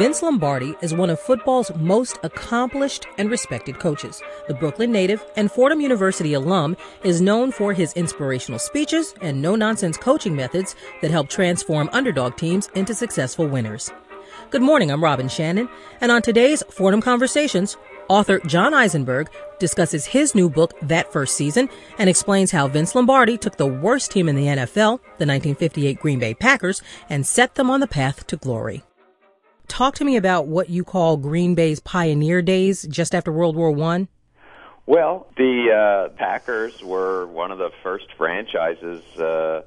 Vince Lombardi is one of football's most accomplished and respected coaches. The Brooklyn native and Fordham University alum is known for his inspirational speeches and no-nonsense coaching methods that help transform underdog teams into successful winners. Good morning, I'm Robin Shannon, and on today's Fordham Conversations, author John Eisenberg discusses his new book, That First Season, and explains how Vince Lombardi took the worst team in the NFL, the 1958 Green Bay Packers, and set them on the path to glory. Talk to me about what you call Green Bay's pioneer days just after World War I. Well, the Packers were one of the first franchises, and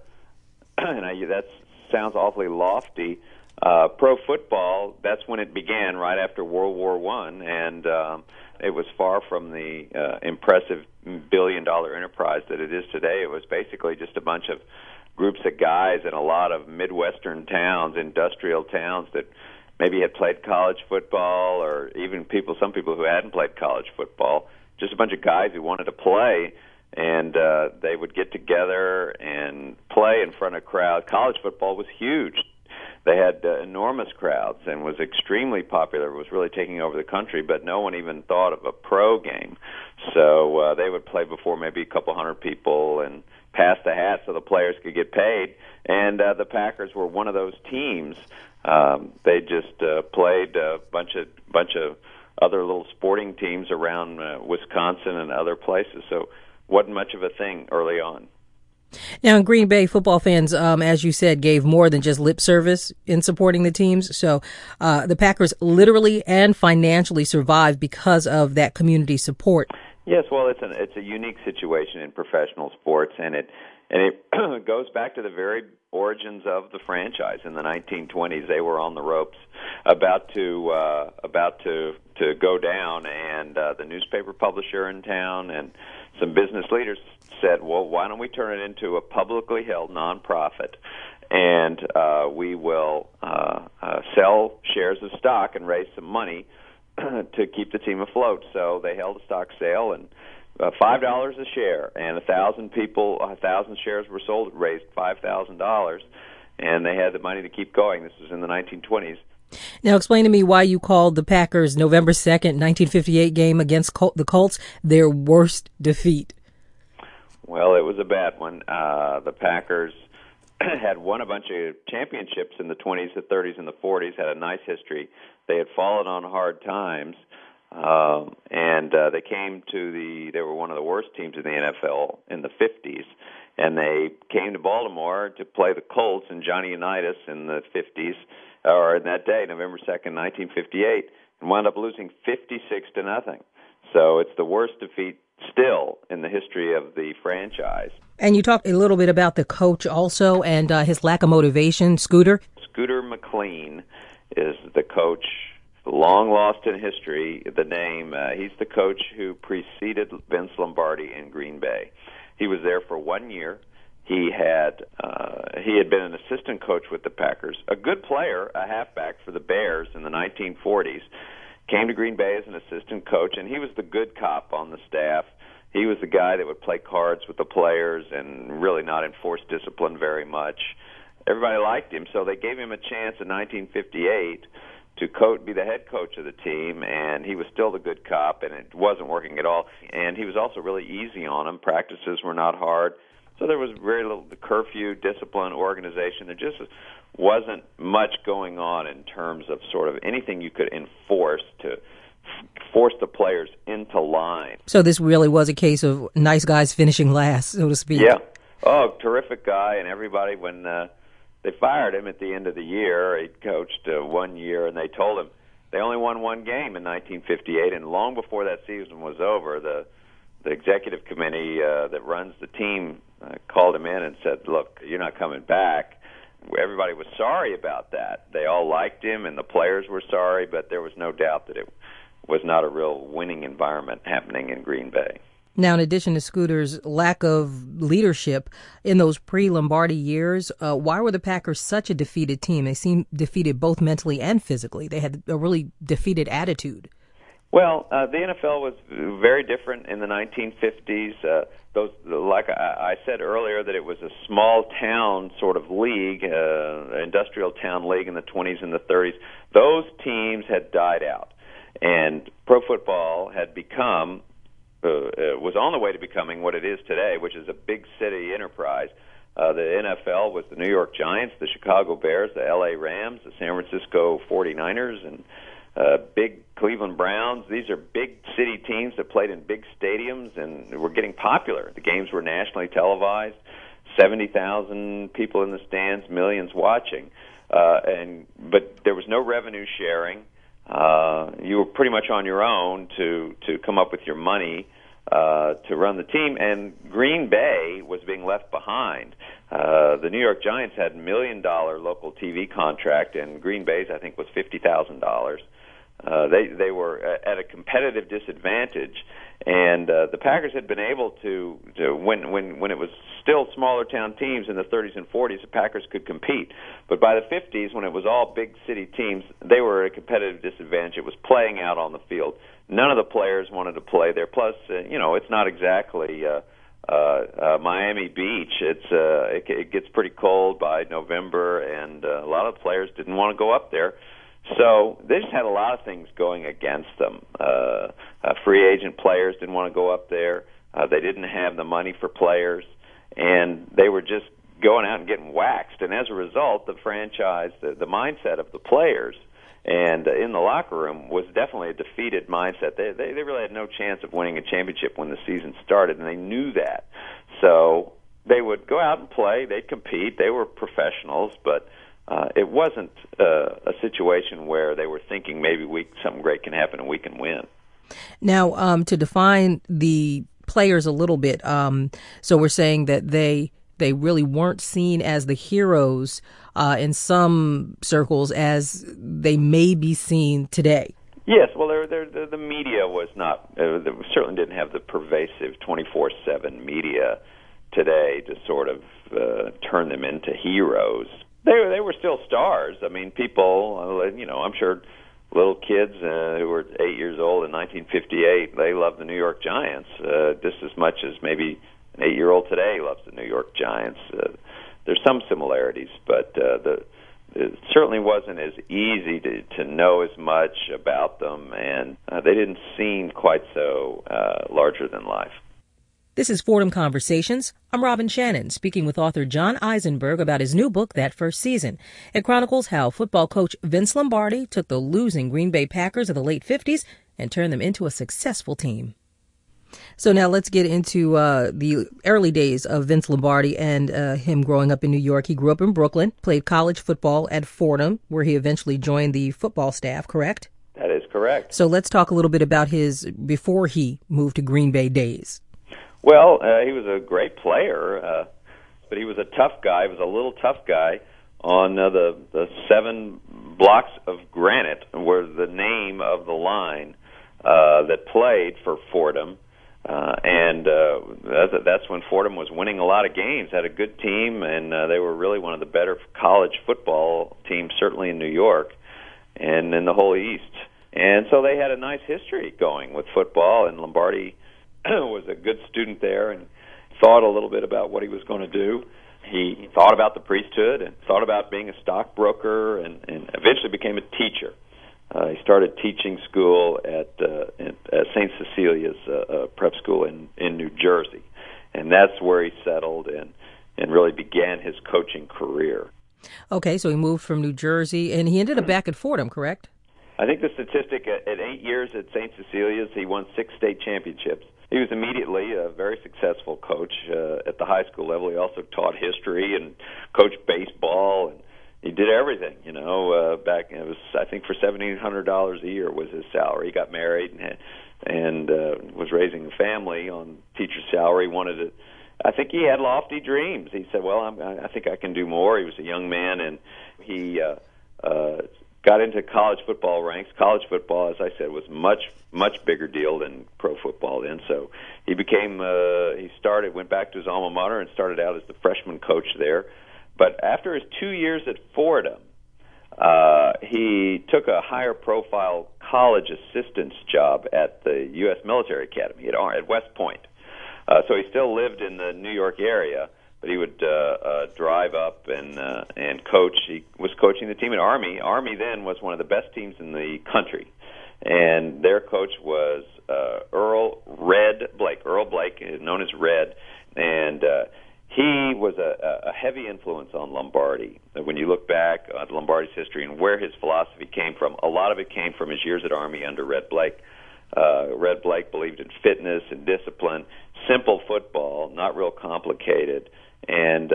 that sounds awfully lofty. Pro football, that's when it began, right after World War I, and it was far from the impressive billion-dollar enterprise that it is today. It was basically just a bunch of groups of guys in a lot of Midwestern towns, industrial towns that maybe had played college football, or even some people who hadn't played college football, just a bunch of guys who wanted to play. And they would get together and play in front of crowds. College football was huge. They had enormous crowds and was extremely popular. It was really taking over the country, but no one even thought of a pro game. So they would play before maybe a couple hundred people and pass the hat so the players could get paid. And the Packers were one of those teams. They just played a bunch of other little sporting teams around Wisconsin and other places. So wasn't much of a thing early on. Now, in Green Bay, football fans, as you said, gave more than just lip service in supporting the teams. So the Packers literally and financially survived because of that community support. Yes, well, it's a unique situation in professional sports, and it goes back to the very origins of the franchise. In the 1920s, they were on the ropes, about to go down, and the newspaper publisher in town and some business leaders said, well, why don't we turn it into a publicly held nonprofit, and we will sell shares of stock and raise some money to keep the team afloat. So they held a stock sale, and $5 a share, and 1,000 shares were sold, raised $5,000, and they had the money to keep going. This was in the 1920s. Now, explain to me why you called the Packers' November 2nd, 1958 game against the Colts their worst defeat. Well, it was a bad one. The Packers had won a bunch of championships in the 20s, the 30s, and the 40s, had a nice history. They had fallen on hard times, and they came to they were one of the worst teams in the NFL in the 50s, and they came to Baltimore to play the Colts and Johnny Unitas in the 50s, or in that day, November 2nd, 1958, and wound up losing 56-0. So it's the worst defeat still in the history of the franchise. And you talked a little bit about the coach also and his lack of motivation, Scooter. Scooter McLean is the coach, long lost in history, the name. He's the coach who preceded Vince Lombardi in Green Bay. He was there for 1 year. He had been an assistant coach with the Packers, a good player, a halfback for the Bears in the 1940s. Came to Green Bay as an assistant coach, and he was the good cop on the staff. He was the guy that would play cards with the players and really not enforce discipline very much. Everybody liked him, so they gave him a chance in 1958 to be the head coach of the team, and he was still the good cop, and it wasn't working at all. And he was also really easy on him. Practices were not hard. So there was very little curfew, discipline, organization. There just wasn't much going on in terms of sort of anything you could enforce to force the players into line. So this really was a case of nice guys finishing last, so to speak. Yeah. Oh, terrific guy. And everybody, when they fired him at the end of the year, he coached 1 year, and they told him they only won one game in 1958. And long before that season was over, the executive committee that runs the team called him in and said, look, you're not coming back. Everybody was sorry about that. They all liked him, and the players were sorry, but there was no doubt that it was not a real winning environment happening in Green Bay. Now, in addition to Scooter's lack of leadership in those pre-Lombardi years, why were the Packers such a defeated team? They seemed defeated both mentally and physically. They had a really defeated attitude. Well, the NFL was very different in the 1950s. Like I said earlier, that it was a small-town sort of league, industrial town league in the 20s and the 30s. Those teams had died out, and pro football had become, was on the way to becoming what it is today, which is a big city enterprise. The NFL was the New York Giants, the Chicago Bears, the L.A. Rams, the San Francisco 49ers, and big Cleveland Browns. These are big city teams that played in big stadiums and were getting popular. The games were nationally televised, 70,000 people in the stands, millions watching. But there was no revenue sharing. You were pretty much on your own to come up with your money to run the team, and Green Bay was being left behind. The New York Giants had $1 million local TV contract, and Green Bay's, I think, was $50,000. They were at a competitive disadvantage, and the Packers had been able to when it was still smaller town teams in the 30s and 40s, the Packers could compete. But by the 50s, when it was all big city teams, they were at a competitive disadvantage. It was playing out on the field. None of the players wanted to play there. Plus, you know, it's not exactly Miami Beach. It's it gets pretty cold by November, and a lot of players didn't want to go up there. So they just had a lot of things going against them. Free agent players didn't want to go up there. They didn't have the money for players, and they were just going out and getting waxed. And as a result, the franchise, the mindset of the players and in the locker room was definitely a defeated mindset. They really had no chance of winning a championship when the season started, and they knew that. So they would go out and play. They'd compete. They were professionals, but it wasn't a situation where they were thinking maybe something great can happen and we can win. Now, to define the players a little bit, so we're saying that they really weren't seen as the heroes in some circles as they may be seen today. Yes, well, the media was not, they certainly didn't have the pervasive 24/7 media today to sort of turn them into heroes. They were still stars. I mean, people, you know, I'm sure little kids who were 8 years old in 1958, they loved the New York Giants just as much as maybe an 8-year-old today loves the New York Giants. There's some similarities, but it certainly wasn't as easy to know as much about them, and they didn't seem quite so larger than life. This is Fordham Conversations. I'm Robin Shannon, speaking with author John Eisenberg about his new book, That First Season. It chronicles how football coach Vince Lombardi took the losing Green Bay Packers of the late 50s and turned them into a successful team. So now let's get into the early days of Vince Lombardi and him growing up in New York. He grew up in Brooklyn, played college football at Fordham, where he eventually joined the football staff, correct? That is correct. So let's talk a little bit about his before he moved to Green Bay days. Well, he was a great player, but he was a tough guy. He was a little tough guy on the 7 blocks of granite were the name of the line that played for Fordham. That's when Fordham was winning a lot of games, had a good team, and they were really one of the better college football teams, certainly in New York and in the whole East. And so they had a nice history going with football, and Lombardi was a good student there and thought a little bit about what he was going to do. He thought about the priesthood and thought about being a stockbroker and eventually became a teacher. He started teaching school at St. Cecilia's prep school in New Jersey, and that's where he settled and really began his coaching career. Okay, so he moved from New Jersey, and he ended up back at Fordham, correct? I think the statistic, at 8 years at St. Cecilia's, he won 6 state championships. He was immediately a very successful coach at the high school level. He also taught history and coached baseball, and he did everything, you know. I think, for $1,700 a year was his salary. He got married and was raising a family on teacher's salary. I think he had lofty dreams. He said, "Well, I think I can do more." He was a young man, and he got into college football ranks. College football, as I said, was much bigger deal than pro football then. So he became, went back to his alma mater and started out as the freshman coach there. But after his 2 years at Fordham, he took a higher profile college assistant's job at the U.S. Military Academy at West Point. So he still lived in the New York area, but he would drive up and coach. He was coaching the team at Army. Army then was one of the best teams in the country, and their coach was Earl Red Blake. Earl Blake, known as Red, and he was a heavy influence on Lombardi. When you look back at Lombardi's history and where his philosophy came from, a lot of it came from his years at Army under Red Blake. Red Blake believed in fitness and discipline, simple football, not real complicated, and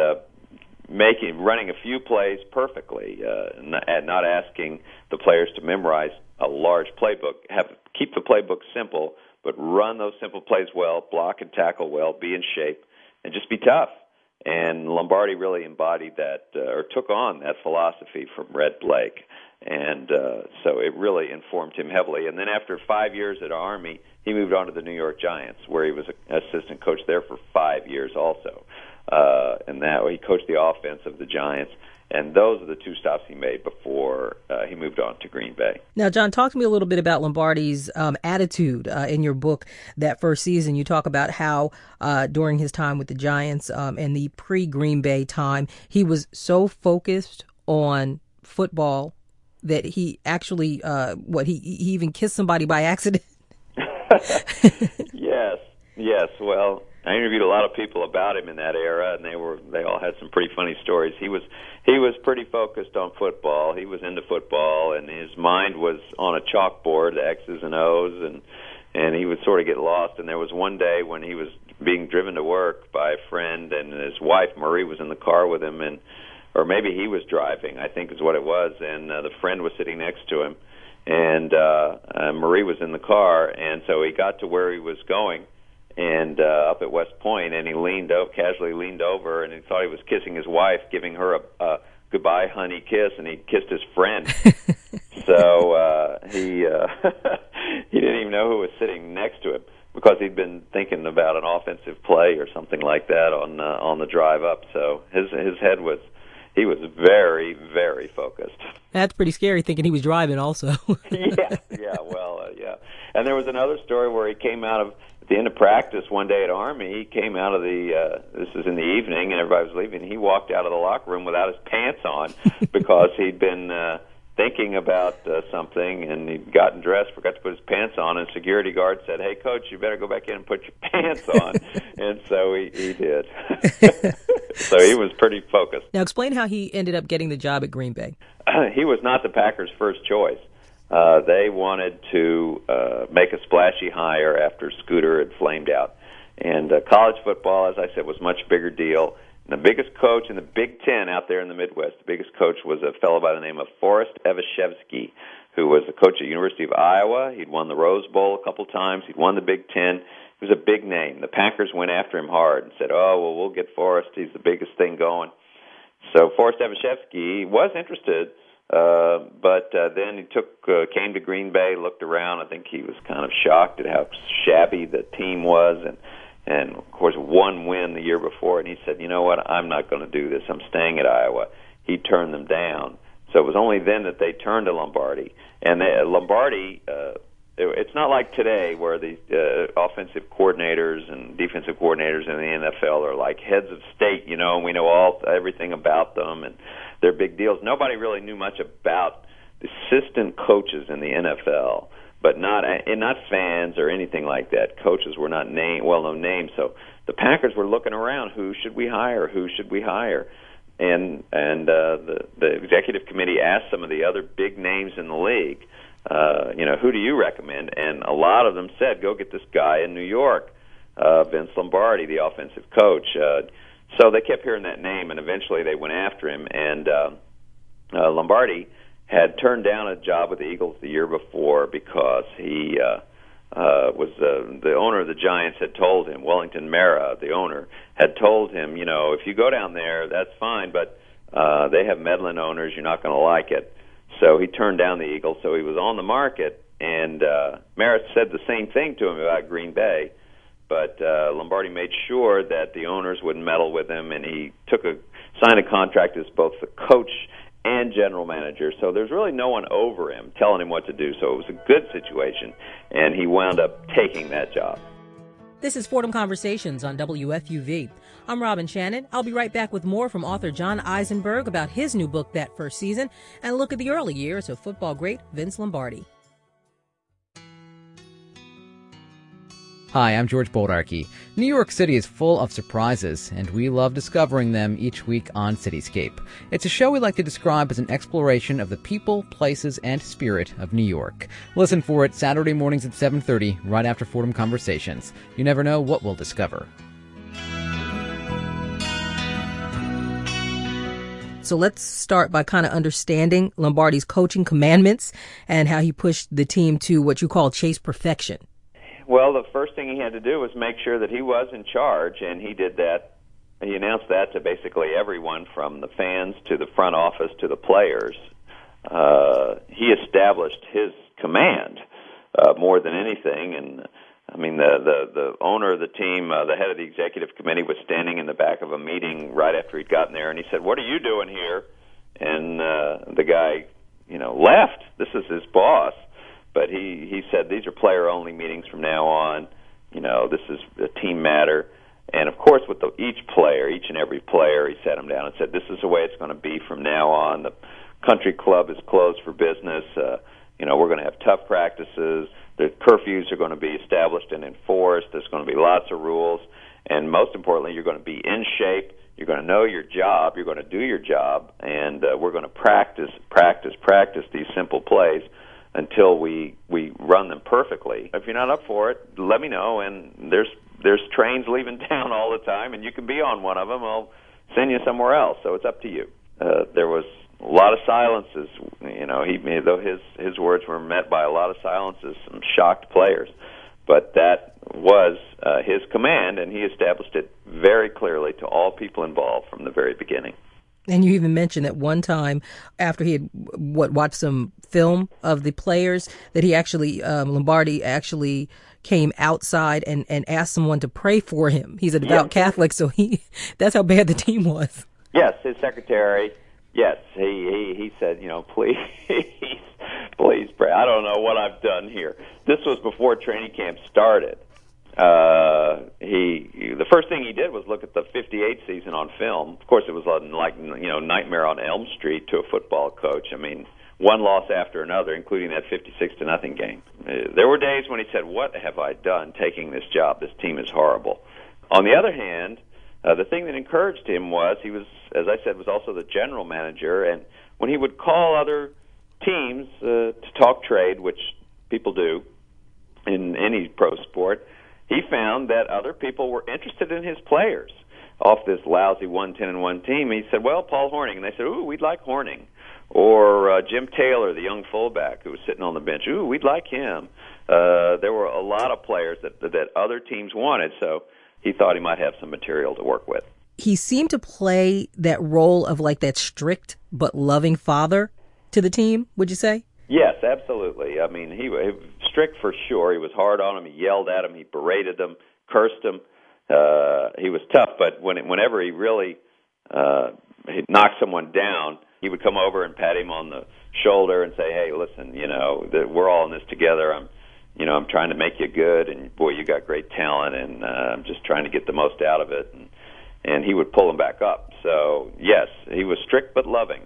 running a few plays perfectly, and not asking the players to memorize a large playbook. Keep the playbook simple, but run those simple plays well, block and tackle well, be in shape, and just be tough. And Lombardi really embodied that, or took on that philosophy from Red Blake. And so it really informed him heavily. And then after 5 years at Army, he moved on to the New York Giants, where he was an assistant coach there for 5 years also. And that way he coached the offense of the Giants. And those are the two stops he made before he moved on to Green Bay. Now, John, talk to me a little bit about Lombardi's attitude. In your book, That First Season, you talk about how during his time with the Giants and the pre-Green Bay time, he was so focused on football that he actually, he even kissed somebody by accident. Yes. Well, I interviewed a lot of people about him in that era, and they all had some pretty funny stories. He was pretty focused on football. He was into football, and his mind was on a chalkboard, X's and O's, and he would sort of get lost. And there was one day when he was being driven to work by a friend, and his wife Marie was in the car with him, and or maybe he was driving, I think is what it was, and the friend was sitting next to him, and Marie was in the car, and so he got to where he was going, and up at West Point, and he casually leaned over, and he thought he was kissing his wife, giving her a goodbye, honey kiss, and he kissed his friend. So he didn't even know who was sitting next to him, because he'd been thinking about an offensive play or something like that on the drive up. So his head was... He was very, very focused. That's pretty scary, thinking he was driving also. Yeah. And there was another story where he came out of, at the end of practice one day at Army, he came out of the, this was in the evening and everybody was leaving, he walked out of the locker room without his pants on because he'd been thinking about something, and he'd gotten dressed, forgot to put his pants on, and security guard said, "Hey, coach, you better go back in and put your pants on." And so he did. So he was pretty focused. Now explain how he ended up getting the job at Green Bay. He was not the Packers' first choice. They wanted to make a splashy hire after Scooter had flamed out. And college football, as I said, was a much bigger deal. And the biggest coach in the Big Ten out there in the Midwest, the biggest coach was a fellow by the name of Forrest Evashevsky, who was the coach at the University of Iowa. He'd won the Rose Bowl a couple times. He'd won the Big Ten. He was a big name. The Packers went after him hard and said, "Oh, well, we'll get Forrest. He's the biggest thing going." So Forrest Evashevsky was interested, but then he came to Green Bay, looked around. I think he was kind of shocked at how shabby the team was, and of course, one win the year before. And he said, "You know what? I'm not going to do this. I'm staying at Iowa." He turned them down. So it was only then that they turned to Lombardi. And Lombardi... It's not like today where the offensive coordinators and defensive coordinators in the NFL are like heads of state, and we know everything about them and their big deals. Nobody really knew much about assistant coaches in the NFL, but not fans or anything like that. Coaches were not well-known names, so the Packers were looking around. Who should we hire? And the executive committee asked some of the other big names in the league, who do you recommend? And a lot of them said, "Go get this guy in New York, Vince Lombardi, the offensive coach." So they kept hearing that name, and eventually they went after him. And Lombardi had turned down a job with the Eagles the year before because he the owner of the Giants had told him, Wellington Mara, the owner, had told him, if you go down there, that's fine, but they have meddling owners, you're not going to like it. So he turned down the Eagles, so he was on the market, and Merritt said the same thing to him about Green Bay, but Lombardi made sure that the owners wouldn't meddle with him, and he signed a contract as both the coach and general manager. So there's really no one over him telling him what to do. So it was a good situation, and he wound up taking that job. This is Fordham Conversations on WFUV. I'm Robin Shannon. I'll be right back with more from author John Eisenberg about his new book, That First Season, and a look at the early years of football great Vince Lombardi. Hi, I'm George Boldarki. New York City is full of surprises, and we love discovering them each week on Cityscape. It's a show we like to describe as an exploration of the people, places, and spirit of New York. Listen for it Saturday mornings at 7:30, right after Fordham Conversations. You never know what we'll discover. So let's start by kind of understanding Lombardi's coaching commandments and how he pushed the team to what you call chase perfection. Well, the first thing he had to do was make sure that he was in charge, and he did that. He announced that to basically everyone, from the fans to the front office to the players. He established his command more than anything, and I mean, the owner of the team, the head of the executive committee, was standing in the back of a meeting right after he'd gotten there, and he said, "What are you doing here?" And the guy, left. This is his boss. But he said, these are player-only meetings from now on. This is a team matter. And, of course, with each and every player, he sat him down and said, this is the way it's going to be from now on. The country club is closed for business. We're going to have tough practices. The curfews are going to be established and enforced. There's going to be lots of rules. And most importantly, you're going to be in shape. You're going to know your job. You're going to do your job. And we're going to practice these simple plays until we run them perfectly. If you're not up for it, let me know, and there's trains leaving town all the time, and you can be on one of them. I'll send you somewhere else, so it's up to you. There was a lot of silences. His words were met by a lot of silences, some shocked players. But that was his command, and he established it very clearly to all people involved from the very beginning. And you even mentioned that one time after he had watched some film of the players that he actually, Lombardi actually came outside and asked someone to pray for him. He's a devout Catholic, so that's how bad the team was. Yes, his secretary. Yes, he said, please pray. I don't know what I've done here. This was before training camp started. The first thing he did was look at the 58 season on film. Of course, it was like Nightmare on Elm Street to a football coach. I mean, one loss after another, including that 56-0 game. There were days when he said, what have I done taking this job? This team is horrible. On the other hand, the thing that encouraged him was he was, as I said, was also the general manager. And when he would call other teams to talk trade, which people do in any pro sport, he found that other people were interested in his players off this lousy 1-10-1 team. He said, well, Paul Hornung. And they said, ooh, we'd like Hornung. Or Jim Taylor, the young fullback who was sitting on the bench. Ooh, we'd like him. There were a lot of players that other teams wanted, so he thought he might have some material to work with. He seemed to play that role of like that strict but loving father to the team, would you say? Yes, absolutely. I mean, he was strict for sure. He was hard on him. He yelled at him. He berated them, cursed him. He was tough, but whenever he really knocked someone down, he would come over and pat him on the shoulder and say, hey, listen, we're all in this together. I'm trying to make you good, and, boy, you got great talent, and I'm just trying to get the most out of it. And he would pull him back up. So, yes, he was strict but loving.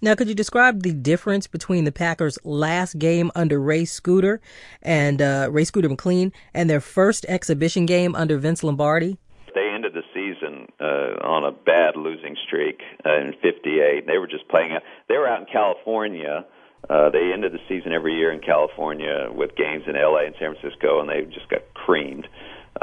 Now, could you describe the difference between the Packers' last game under Ray Scooter McLean and their first exhibition game under Vince Lombardi? They ended the season on a bad losing streak in 58. They were just playing out. They were out in California. They ended the season every year in California with games in L.A. and San Francisco, and they just got creamed.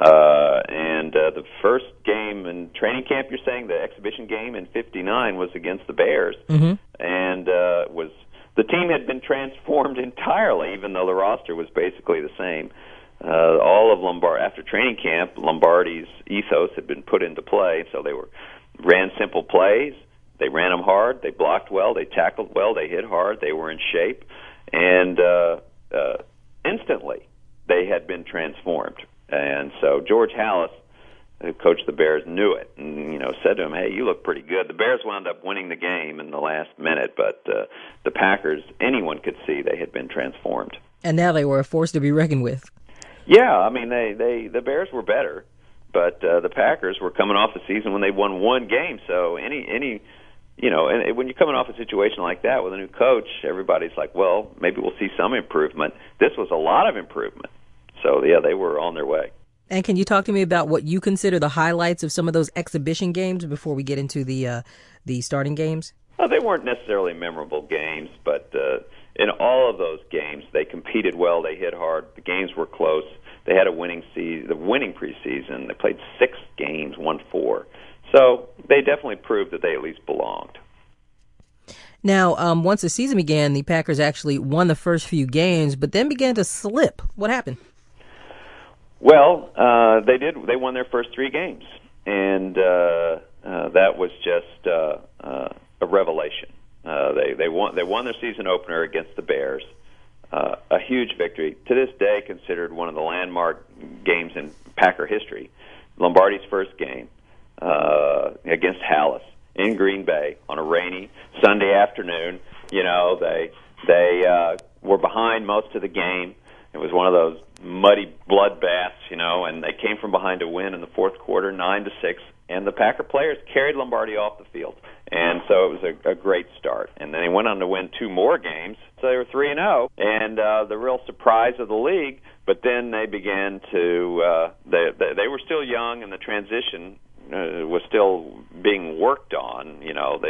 And the first game in training camp, you're saying, the exhibition game in 59 was against the Bears. Mm-hmm. And the team had been transformed entirely, even though the roster was basically the same. All of Lombardi, after training camp, Lombardi's ethos had been put into play, so they ran simple plays. They ran them hard. They blocked well. They tackled well. They hit hard. They were in shape. And instantly, they had been transformed. And so George Halas who coached the Bears, knew it and, you know, said to him, hey, you look pretty good. The Bears wound up winning the game in the last minute, but the Packers, anyone could see they had been transformed. And now they were a force to be reckoned with. Yeah, I mean, the Bears were better, but the Packers were coming off the season when they won one game, so any you know, and when you're coming off a situation like that with a new coach, everybody's like, well, maybe we'll see some improvement. This was a lot of improvement. So, yeah, they were on their way. And can you talk to me about what you consider the highlights of some of those exhibition games before we get into the starting games? Well, they weren't necessarily memorable games, but in all of those games, they competed well. They hit hard. The games were close. They had a winning season, the winning preseason. They played 6 games, won 4. So they definitely proved that they at least belonged. Now, once the season began, the Packers actually won the first few games, but then began to slip. What happened? Well, they did. They won their first 3 games, and that was just a revelation. They won their season opener against the Bears, a huge victory. To this day, considered one of the landmark games in Packer history. Lombardi's first game. Against Hallis in Green Bay on a rainy Sunday afternoon. You know, they were behind most of the game. It was one of those muddy bloodbaths, you know, and they came from behind to win in the fourth quarter, 9-6, and the Packer players carried Lombardi off the field. And so it was a great start. And then they went on to win 2 more games, so they were 3-0, and the real surprise of the league, but then they began to, they were still young, and the transition was still being worked on. You know,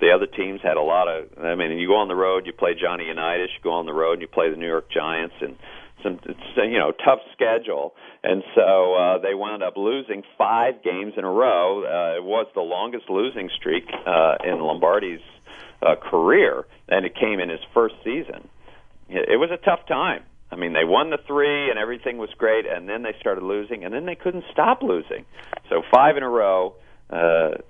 the other teams had a lot of, I mean, you go on the road, you play Johnny Unitas, you go on the road and you play the New York Giants, and some, you know, tough schedule. And so they wound up losing 5 games in a row. It was the longest losing streak in Lombardi's career, and it came in his first season. It was a tough time. I mean, they won the 3, and everything was great, and then they started losing, and then they couldn't stop losing. So 5 in a row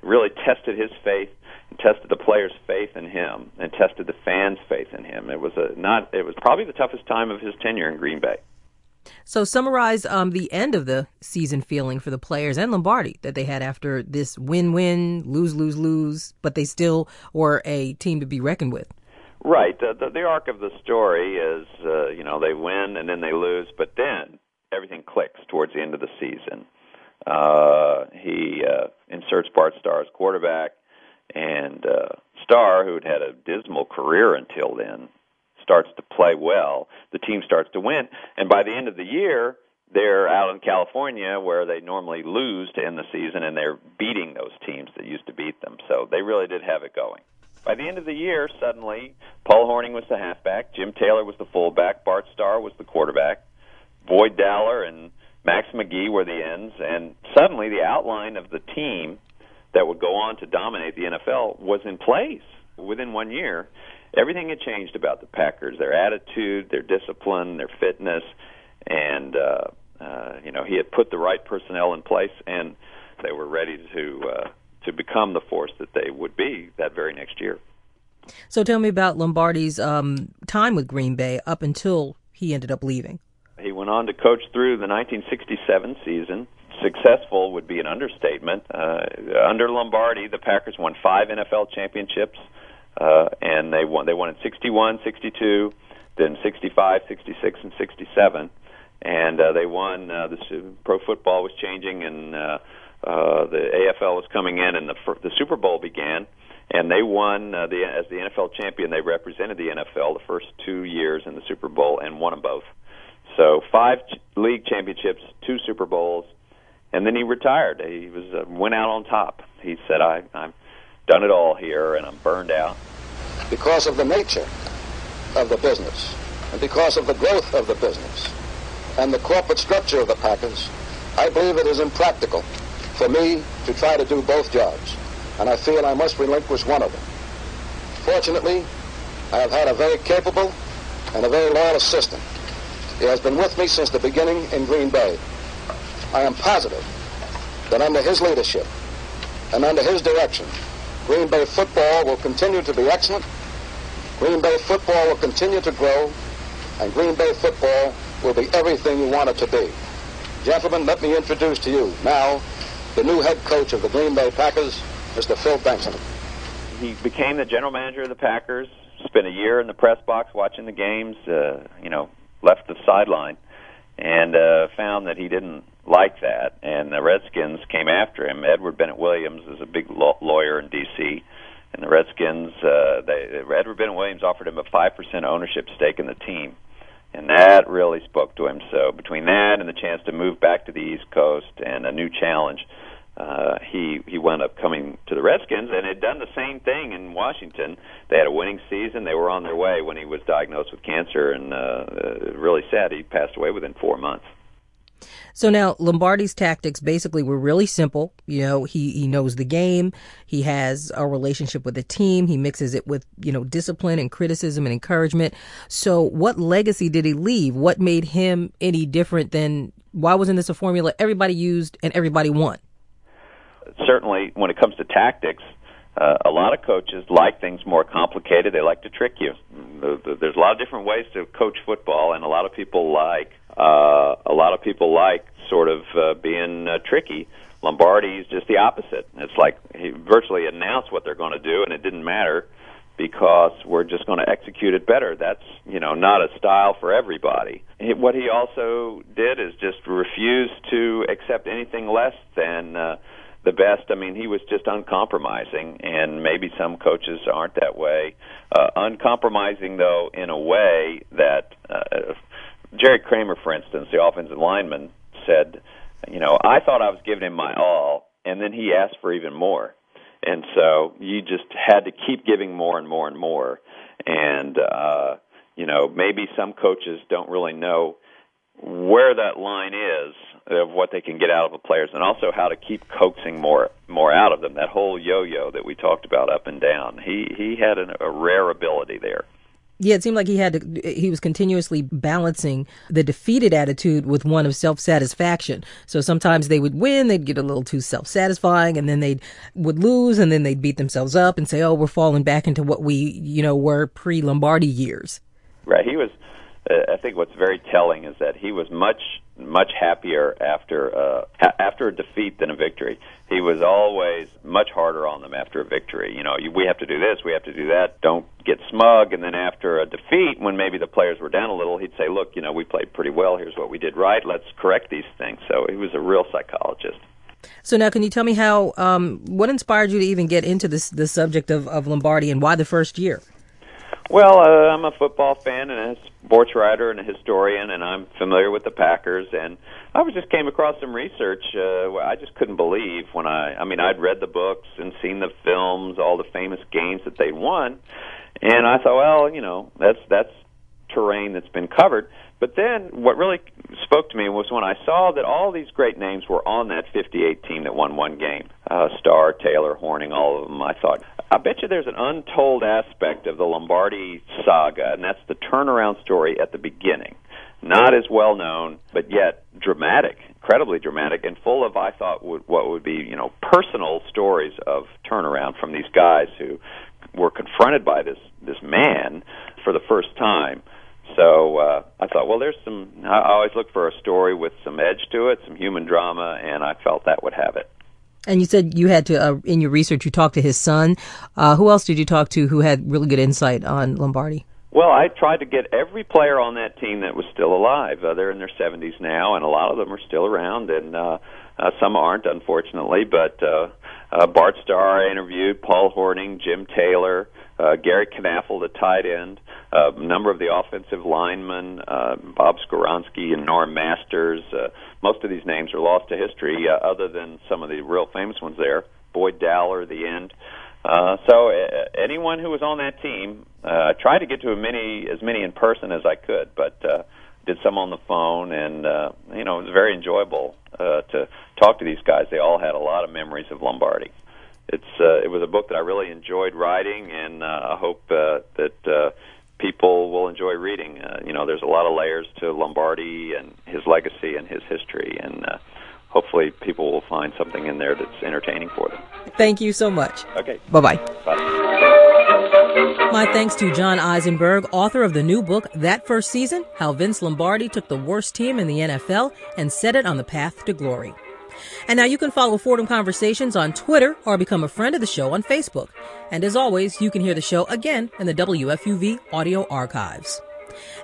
really tested his faith, and tested the players' faith in him, and tested the fans' faith in him. It was It was probably the toughest time of his tenure in Green Bay. So summarize the end of the season feeling for the players and Lombardi that they had after this win-win, lose-lose-lose, but they still were a team to be reckoned with. Right. The arc of the story is, you know, they win and then they lose, but then everything clicks towards the end of the season. He inserts Bart Starr as quarterback, and Starr, who had had a dismal career until then, starts to play well. The team starts to win, and by the end of the year, they're out in California where they normally lose to end the season, and they're beating those teams that used to beat them. So they really did have it going. By the end of the year, suddenly, Paul Hornung was the halfback, Jim Taylor was the fullback, Bart Starr was the quarterback, Boyd Dowler and Max McGee were the ends, and suddenly the outline of the team that would go on to dominate the NFL was in place. Within 1 year, everything had changed about the Packers, their attitude, their discipline, their fitness, and, you know, he had put the right personnel in place, and they were ready to become the force that they would be that very next year. So tell me about Lombardi's time with Green Bay up until he ended up leaving. He went on to coach through the 1967 season. Successful would be an understatement. Under Lombardi, the Packers won 5 NFL championships, and they won in 61, 62, then 65, 66, and 67. And they won. Pro football was changing, and the AFL was coming in, and the Super Bowl began, and they won. As the NFL champion, they represented the NFL the first 2 years in the Super Bowl and won them both. So 5 league championships, 2 Super Bowls, and then he retired. He was went out on top. He said, "I'm done it all here, and I'm burned out." Because of the nature of the business, and because of the growth of the business, and the corporate structure of the Packers, I believe it is impractical for me to try to do both jobs, and I feel I must relinquish one of them. Fortunately, I have had a very capable and a very loyal assistant. He has been with me since the beginning in Green Bay. I am positive that under his leadership and under his direction, Green Bay football will continue to be excellent, Green Bay football will continue to grow, and Green Bay football will be everything you want it to be. Gentlemen, let me introduce to you now the new head coach of the Green Bay Packers, Mr. Phil Bengtson. He became the general manager of the Packers, spent a year in the press box watching the games, left the sideline, and found that he didn't like that. And the Redskins came after him. Edward Bennett Williams is a big lawyer in D.C., and the Redskins, Edward Bennett Williams offered him a 5% ownership stake in the team. And that really spoke to him. So between that and the chance to move back to the East Coast and a new challenge, he wound up coming to the Redskins and had done the same thing in Washington. They had a winning season. They were on their way when he was diagnosed with cancer, and really sad he passed away within 4 months. So now Lombardi's tactics basically were really simple. You know, he knows the game. He has a relationship with the team. He mixes it with, discipline and criticism and encouragement. So what legacy did he leave? What made him any different than, why wasn't this a formula everybody used and everybody won? Certainly when it comes to tactics, a lot of coaches like things more complicated. They like to trick you. There's a lot of different ways to coach football, and a lot of people like being tricky. Lombardi is just the opposite. It's like he virtually announced what they're going to do, and it didn't matter because we're just going to execute it better. That's, not a style for everybody. What he also did is just refuse to accept anything less than the best. I mean, he was just uncompromising, and maybe some coaches aren't that way. Uncompromising, though, in a way that Jerry Kramer, for instance, the offensive lineman, said, I thought I was giving him my all, and then he asked for even more. And so you just had to keep giving more and more and more. And, maybe some coaches don't really know where that line is of what they can get out of the players, and also how to keep coaxing more out of them, that whole yo-yo that we talked about up and down. He had a rare ability there. Yeah, it seemed like he was continuously balancing the defeated attitude with one of self-satisfaction. So sometimes they would win, they'd get a little too self-satisfying, and then they would lose, and then they'd beat themselves up and say, oh, we're falling back into what we, were pre-Lombardi years. Right. He was, I think what's very telling is that he was much, much happier after a defeat than a victory. He was always much harder on them after a victory. We have to do this, we have to do that, don't get smug. And then after a defeat, when maybe the players were down a little, he'd say, look, we played pretty well, here's what we did right, let's correct these things. So he was a real psychologist. So now can you tell me how, what inspired you to even get into this subject of Lombardi, and why the first year? Well, I'm a football fan and a sports writer and a historian, and I'm familiar with the Packers. And I just came across some research. I just couldn't believe when I'd read the books and seen the films, all the famous games that they won. And I thought, well, that's terrain that's been covered. But then what really spoke to me was when I saw that all these great names were on that 58 team that won one game. Starr, Taylor, Hornung, all of them. I thought, I bet you there's an untold aspect of the Lombardi saga, and that's the turnaround story at the beginning. Not as well known, but yet dramatic, incredibly dramatic, and full of, I thought, what would be, personal stories of turnaround from these guys who were confronted by this man for the first time. So I thought, well, there's some, I always look for a story with some edge to it, some human drama, and I felt that would have it. And you said you had to, in your research, you talked to his son. Who else did you talk to who had really good insight on Lombardi? Well, I tried to get every player on that team that was still alive. They're in their 70s now, and a lot of them are still around, and some aren't, unfortunately. But Bart Starr interviewed Paul Hornung, Jim Taylor, Gary Knafel, the tight end, a number of the offensive linemen, Bob Skoronski and Norm Masters. Most of these names are lost to history, other than some of the real famous ones there. Boyd Dowler, the end. So anyone who was on that team, I tried to get to as many in person as I could, but did some on the phone, and it was very enjoyable to talk to these guys. They all had a lot of memories of Lombardi. It was a book that I really enjoyed writing, and I hope that people will enjoy reading. There's a lot of layers to Lombardi and his legacy and his history, and hopefully people will find something in there that's entertaining for them. Thank you so much. Okay. Bye-bye. Bye. My thanks to John Eisenberg, author of the new book, That First Season, How Vince Lombardi Took the Worst Team in the NFL and Set It on the Path to Glory. And now you can follow Fordham Conversations on Twitter or become a friend of the show on Facebook. And as always, you can hear the show again in the WFUV audio archives.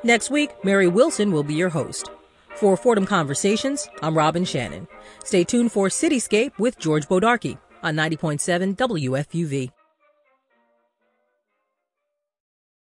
Next week, Mary Wilson will be your host. For Fordham Conversations, I'm Robin Shannon. Stay tuned for Cityscape with George Boldarki on 90.7 WFUV.